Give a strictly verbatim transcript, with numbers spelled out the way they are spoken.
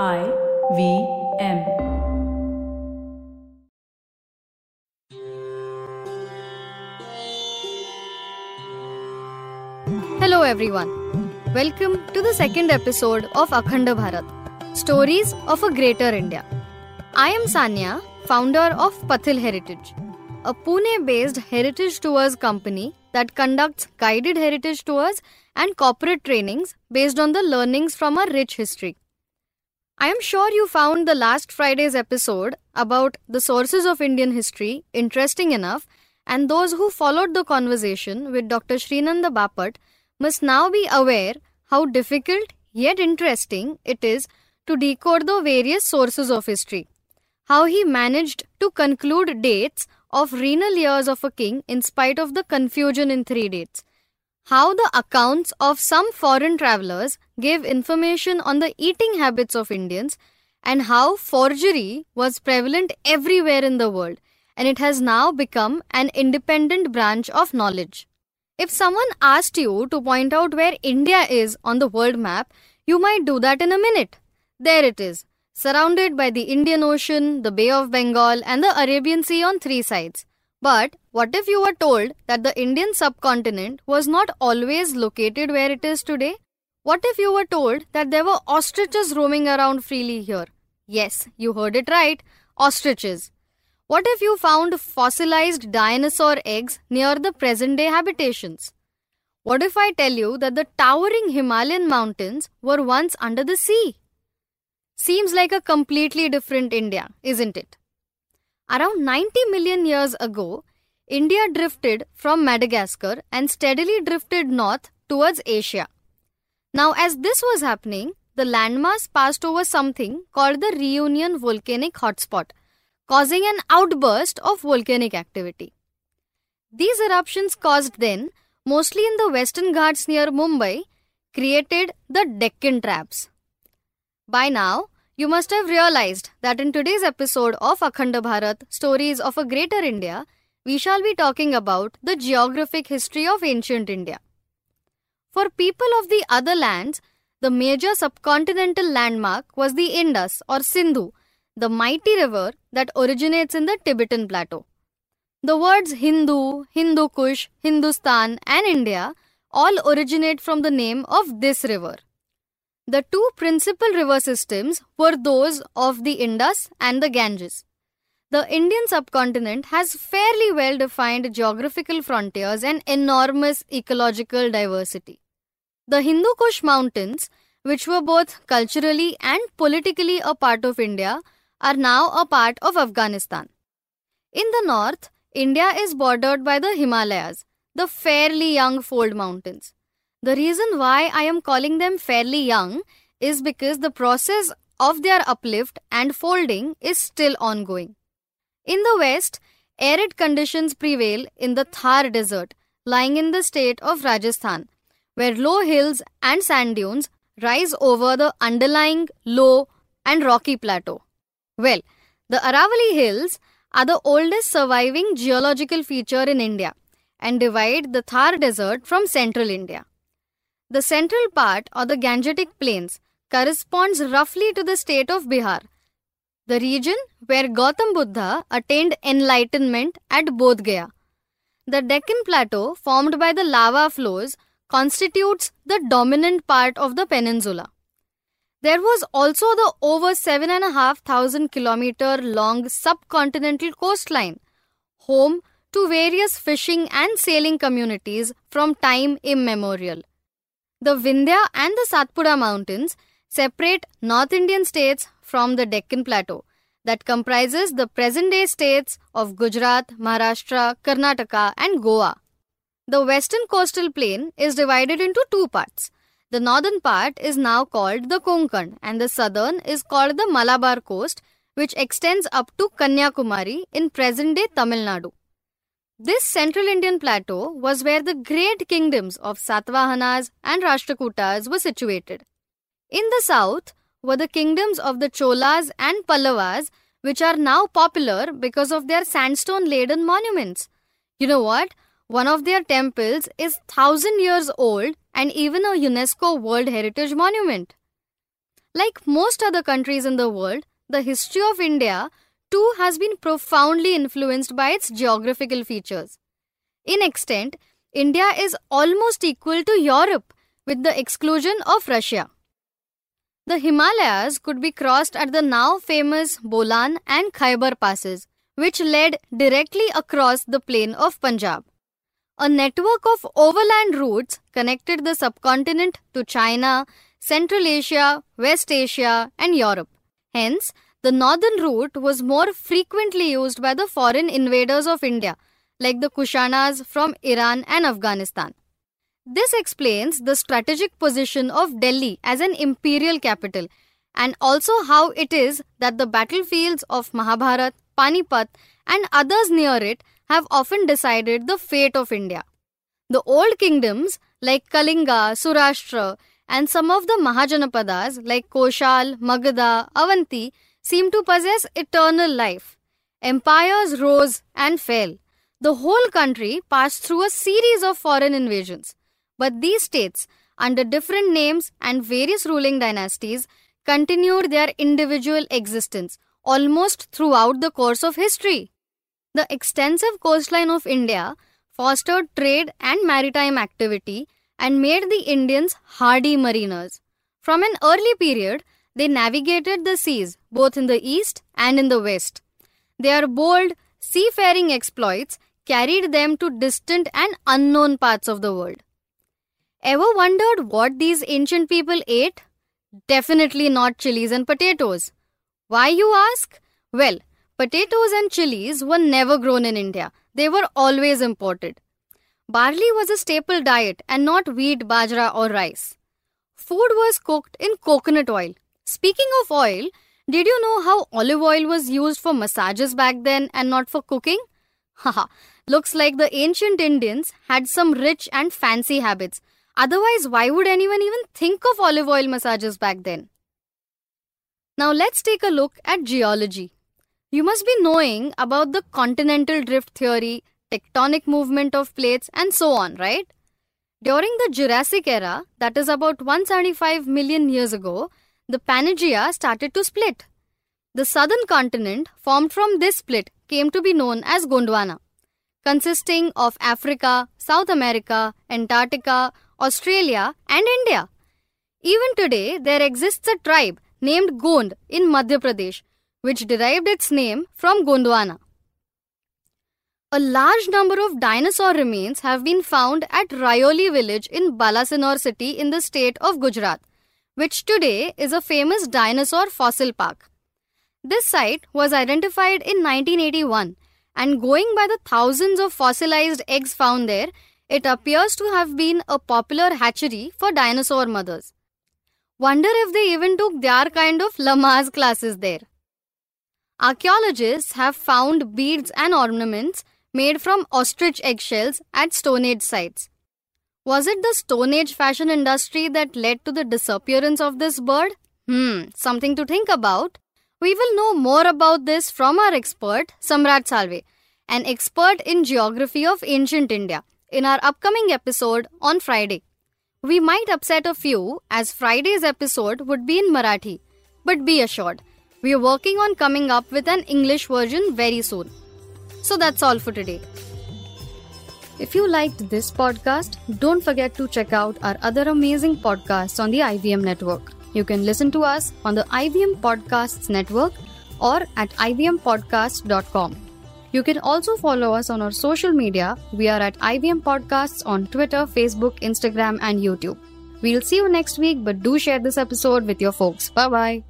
I V M hello everyone. Welcome to the second episode of Akhand Bharat stories of a greater India. I am Saniya, founder of Pathil heritage, a Pune based heritage tours company that conducts guided heritage tours and corporate trainings based on the learnings from our rich history. I am sure you found the last Friday's episode about the sources of Indian history interesting enough, and those who followed the conversation with Doctor Shrinanda Bapat must now be aware how difficult yet interesting it is to decode the various sources of history, how he managed to conclude dates of renal years of a king in spite of the confusion in three dates, how the accounts of some foreign travelers gave information on the eating habits of Indians, and how forgery was prevalent everywhere in the world, and it has now become an independent branch of knowledge. If someone asked you to point out where India is on the world map, you might do that in a minute. There it is. Surrounded by the Indian Ocean, the Bay of Bengal and the Arabian Sea on three sides. But what if you were told that the Indian subcontinent was not always located where it is today? What if you were told that there were ostriches roaming around freely here? Yes, you heard it right, ostriches. What if you found fossilized dinosaur eggs near the present-day habitations? What if I tell you that the towering Himalayan mountains were once under the sea? Seems like a completely different India, isn't it? Around ninety million years ago, India drifted from Madagascar and steadily drifted north towards Asia. Now, as this was happening, the landmass passed over something called the Reunion volcanic hotspot, causing an outburst of volcanic activity. These eruptions caused then, mostly in the Western Ghats near Mumbai, created the Deccan Traps. By now, you must have realized that in today's episode of Akhand Bharat, Stories of a Greater India, we shall be talking about the geographic history of ancient India. For people of the other lands, the major subcontinental landmark was the Indus or Sindhu, the mighty river that originates in the Tibetan plateau. The words Hindu, Hindu Kush, Hindustan and India all originate from the name of this river. The two principal river systems were those of the Indus and the Ganges. The Indian subcontinent has fairly well-defined geographical frontiers and enormous ecological diversity. The Hindu Kush mountains, which were both culturally and politically a part of India, are now a part of Afghanistan. In the north, India is bordered by the Himalayas, the fairly young fold mountains. The reason why I am calling them fairly young is because the process of their uplift and folding is still ongoing. In the west, arid conditions prevail in the Thar Desert, lying in the state of Rajasthan, where low hills and sand dunes rise over the underlying low and rocky plateau. Well, the Aravalli hills are the oldest surviving geological feature in India and divide the Thar Desert from central India. The central part, or the Gangetic plains, corresponds roughly to the state of Bihar, the region where Gautam Buddha attained enlightenment at Bodh Gaya. The Deccan Plateau, formed by the lava flows, constitutes the dominant part of the peninsula. There was also the over seven thousand five hundred kilometer long subcontinental coastline, home to various fishing and sailing communities from time immemorial. The Vindhya and the Satpura mountains separate North Indian states from the Deccan Plateau that comprises the present-day states of Gujarat, Maharashtra, Karnataka and Goa. The western coastal plain is divided into two parts. The northern part is now called the Konkan and the southern is called the Malabar coast, which extends up to Kanyakumari in present-day Tamil Nadu. This central Indian plateau was where the great kingdoms of Satavahanas and Rashtrakutas were situated. In the south were the kingdoms of the Cholas and Pallavas, which are now popular because of their sandstone-laden monuments. You know what? One of their temples is thousand years old and even a UNESCO World Heritage Monument. Like most other countries in the world, the history of India too has been profoundly influenced by its geographical features. In extent, India is almost equal to Europe with the exclusion of Russia. The Himalayas could be crossed at the now famous Bolan and Khyber passes, which led directly across the plain of Punjab. A network of overland routes connected the subcontinent to China, Central Asia, West Asia, and Europe. Hence, the northern route was more frequently used by the foreign invaders of India, like the Kushanas from Iran and Afghanistan. This explains the strategic position of Delhi as an imperial capital, and also how it is that the battlefields of Mahabharat, Panipat, and others near it have often decided the fate of India. The old kingdoms like Kalinga, Surashtra, and some of the Mahajanapadas like Koshal, Magadha, Avanti seem to possess eternal life. Empires rose and fell. The whole country passed through a series of foreign invasions. But these states, under different names and various ruling dynasties, continued their individual existence almost throughout the course of history. The extensive coastline of India fostered trade and maritime activity and made the Indians hardy mariners. From an early period, they navigated the seas both in the east and in the west. Their bold, seafaring exploits carried them to distant and unknown parts of the world. Ever wondered what these ancient people ate? Definitely not chilies and potatoes. Why, you ask? Well, potatoes and chilies were never grown in India. They were always imported. Barley was a staple diet and not wheat, bajra or rice. Food was cooked in coconut oil. Speaking of oil, did you know how olive oil was used for massages back then and not for cooking? Haha, looks like the ancient Indians had some rich and fancy habits. Otherwise, why would anyone even think of olive oil massages back then? Now let's take a look at geology. You must be knowing about the continental drift theory, tectonic movement of plates and so on, right? During the Jurassic era, that is about one hundred seventy-five million years ago, the Pangaea started to split. The southern continent formed from this split came to be known as Gondwana, consisting of Africa, South America, Antarctica, Australia and India. Even today, there exists a tribe named Gond in Madhya Pradesh, which derived its name from Gondwana. A large number of dinosaur remains have been found at Rayouli village in Balasinore city in the state of Gujarat, which today is a famous dinosaur fossil park. This site was identified in nineteen eighty-one, and going by the thousands of fossilized eggs found there, it appears to have been a popular hatchery for dinosaur mothers. Wonder if they even took their kind of Lamaze classes there. Archaeologists have found beads and ornaments made from ostrich eggshells at Stone Age sites. Was it the Stone Age fashion industry that led to the disappearance of this bird? Hmm, something to think about. We will know more about this from our expert, Samrat Salve, an expert in geography of ancient India, in our upcoming episode on Friday. We might upset a few as Friday's episode would be in Marathi. But be assured, we are working on coming up with an English version very soon. So that's all for today. If you liked this podcast, don't forget to check out our other amazing podcasts on the I V M network. You can listen to us on the I V M Podcasts network or at I V M podcasts dot com. You can also follow us on our social media. We are at I V M Podcasts on Twitter, Facebook, Instagram, and YouTube. We'll see you next week, but do share this episode with your folks. Bye-bye.